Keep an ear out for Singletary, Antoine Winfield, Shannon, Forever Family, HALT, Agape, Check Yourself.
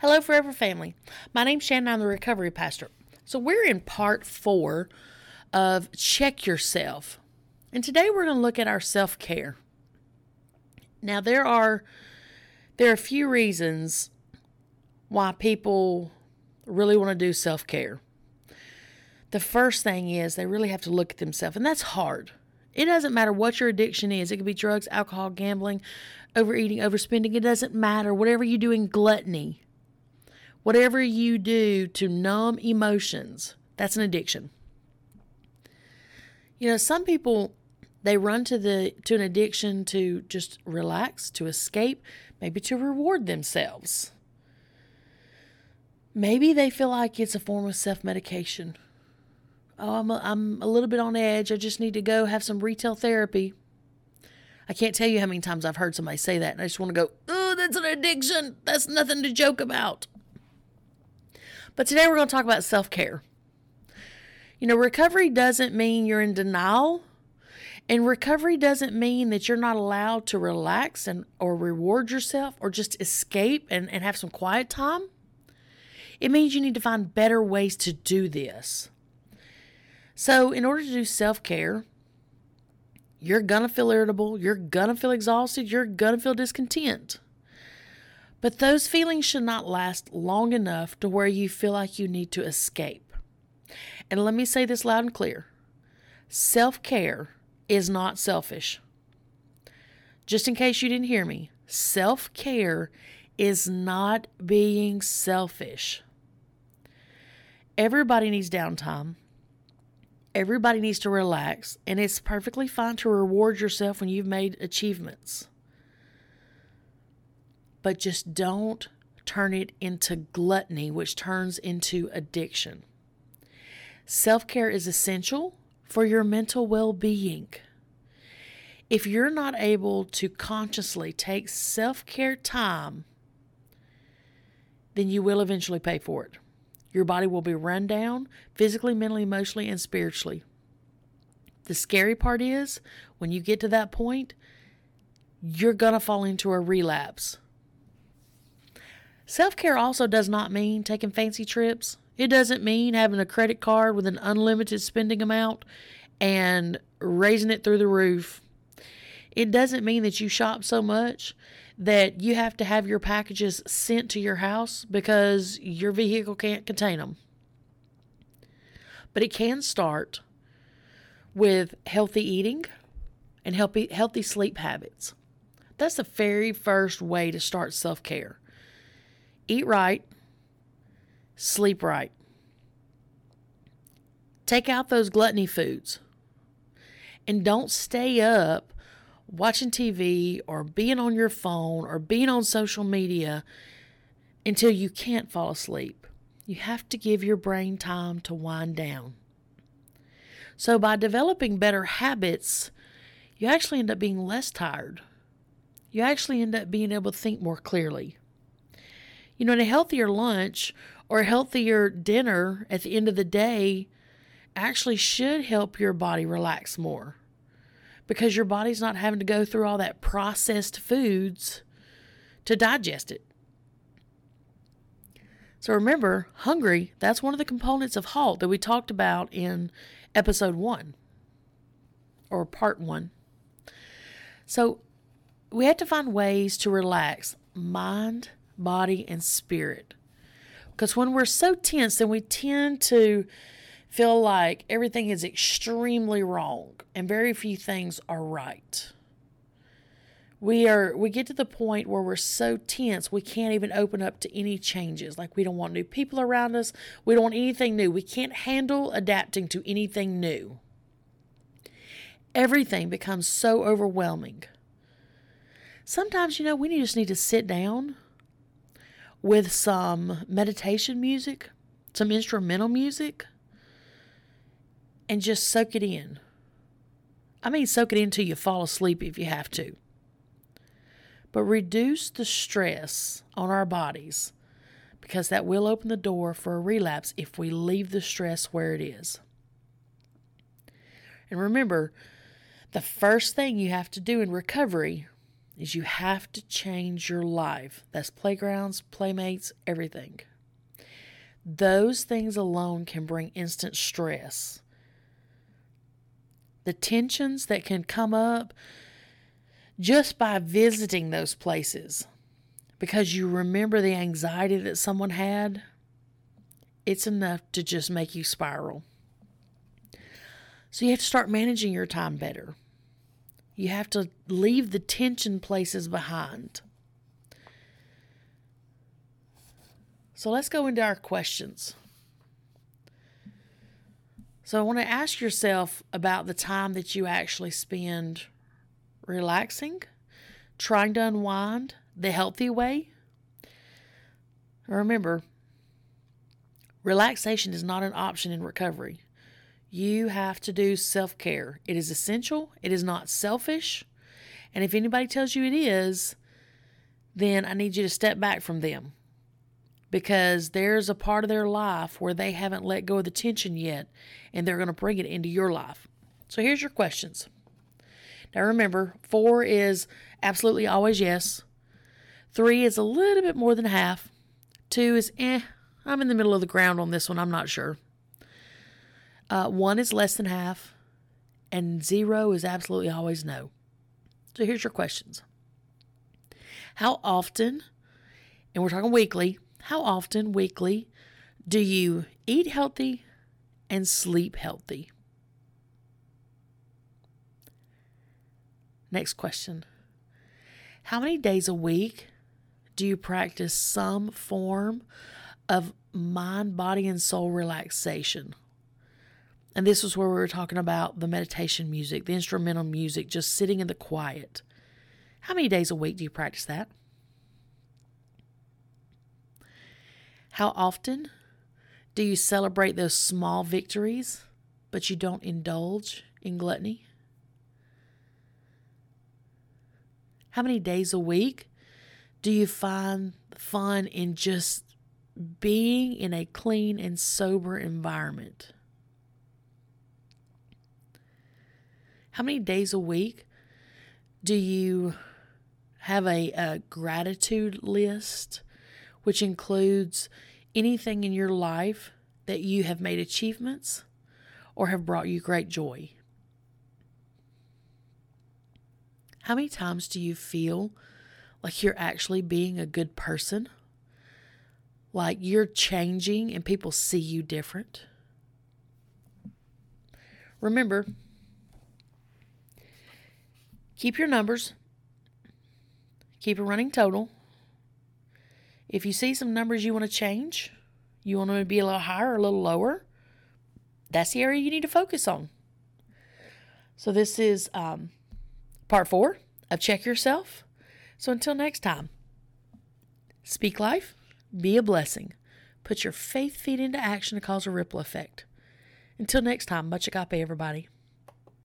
Hello, Forever Family. My name's Shannon. I'm the recovery pastor. So we're in part 4 of Check Yourself. And today we're going to look at our self-care. Now, there are a few reasons why people really want to do self-care. The first thing is they really have to look at themselves, and that's hard. It doesn't matter what your addiction is. It could be drugs, alcohol, gambling, overeating, overspending. It doesn't matter. Whatever you do in gluttony, whatever you do to numb emotions, that's an addiction. You know, some people, they run to an addiction to just relax, to escape, maybe to reward themselves. Maybe they feel like it's a form of self-medication. Oh, I'm a little bit on edge. I just need to go have some retail therapy. I can't tell you how many times I've heard somebody say that, and I just want to go, oh, that's an addiction. That's nothing to joke about. But today we're going to talk about self-care. You know, recovery doesn't mean you're in denial, and recovery doesn't mean that you're not allowed to relax and or reward yourself or just escape and have some quiet time. It means you need to find better ways to do this. So in order to do self-care, you're going to feel irritable, you're going to feel exhausted, you're going to feel discontent. But those feelings should not last long enough to where you feel like you need to escape. And let me say this loud and clear. Self-care is not selfish. Just in case you didn't hear me, self-care is not being selfish. Everybody needs downtime. Everybody needs to relax, and it's perfectly fine to reward yourself when you've made achievements. But just don't turn it into gluttony, which turns into addiction. Self-care is essential for your mental well-being. If you're not able to consciously take self-care time, then you will eventually pay for it. Your body will be run down physically, mentally, emotionally, and spiritually. The scary part is when you get to that point, you're going to fall into a relapse. Self-care also does not mean taking fancy trips. It doesn't mean having a credit card with an unlimited spending amount and raising it through the roof. It doesn't mean that you shop so much that you have to have your packages sent to your house because your vehicle can't contain them. But it can start with healthy eating and healthy sleep habits. That's the very first way to start self-care. Eat right, sleep right. Take out those gluttony foods. And don't stay up watching TV or being on your phone or being on social media until you can't fall asleep. You have to give your brain time to wind down. So by developing better habits, you actually end up being less tired. You actually end up being able to think more clearly. You know, and a healthier lunch or a healthier dinner at the end of the day actually should help your body relax more, because your body's not having to go through all that processed foods to digest it. So remember, hungry, that's one of the components of HALT that we talked about in episode 1 or part 1. So we have to find ways to relax mind, body, and spirit. Because when we're so tense, then we tend to feel like everything is extremely wrong and very few things are right. We get to the point where we're so tense we can't even open up to any changes. Like, we don't want new people around us. We don't want anything new. We can't handle adapting to anything new. Everything becomes so overwhelming. Sometimes, you know, we just need to sit down with some meditation music, some instrumental music, and just soak it in. I mean, soak it in till you fall asleep if you have to. But reduce the stress on our bodies, because that will open the door for a relapse if we leave the stress where it is. And remember, the first thing you have to do in recovery is you have to change your life. That's playgrounds, playmates, everything. Those things alone can bring instant stress. The tensions that can come up just by visiting those places, because you remember the anxiety that someone had, it's enough to just make you spiral. So you have to start managing your time better. You have to leave the tension places behind. So let's go into our questions. So I want to ask yourself about the time that you actually spend relaxing, trying to unwind the healthy way. Remember, relaxation is not an option in recovery. You have to do self-care. It is essential. It is not selfish. And if anybody tells you it is, then I need you to step back from them, because there's a part of their life where they haven't let go of the tension yet, and they're going to bring it into your life. So here's your questions. Now remember, 4 is absolutely always yes. 3 is a little bit more than half. 2 is I'm in the middle of the ground on this one. I'm not sure. 1 is less than half, and 0 is absolutely always no. So here's your questions. How often, and we're talking weekly, how often weekly do you eat healthy and sleep healthy? Next question. How many days a week do you practice some form of mind, body, and soul relaxation? And this was where we were talking about the meditation music, the instrumental music, just sitting in the quiet. How many days a week do you practice that? How often do you celebrate those small victories, but you don't indulge in gluttony? How many days a week do you find fun in just being in a clean and sober environment? How many days a week do you have a gratitude list, which includes anything in your life that you have made achievements or have brought you great joy? How many times do you feel like you're actually being a good person? Like you're changing and people see you different? Remember, keep your numbers. Keep a running total. If you see some numbers you want to change, you want them to be a little higher or a little lower, that's the area you need to focus on. So this is part 4 of Check Yourself. So until next time, speak life, be a blessing. Put your faith feet into action to cause a ripple effect. Until next time, much agape, everybody.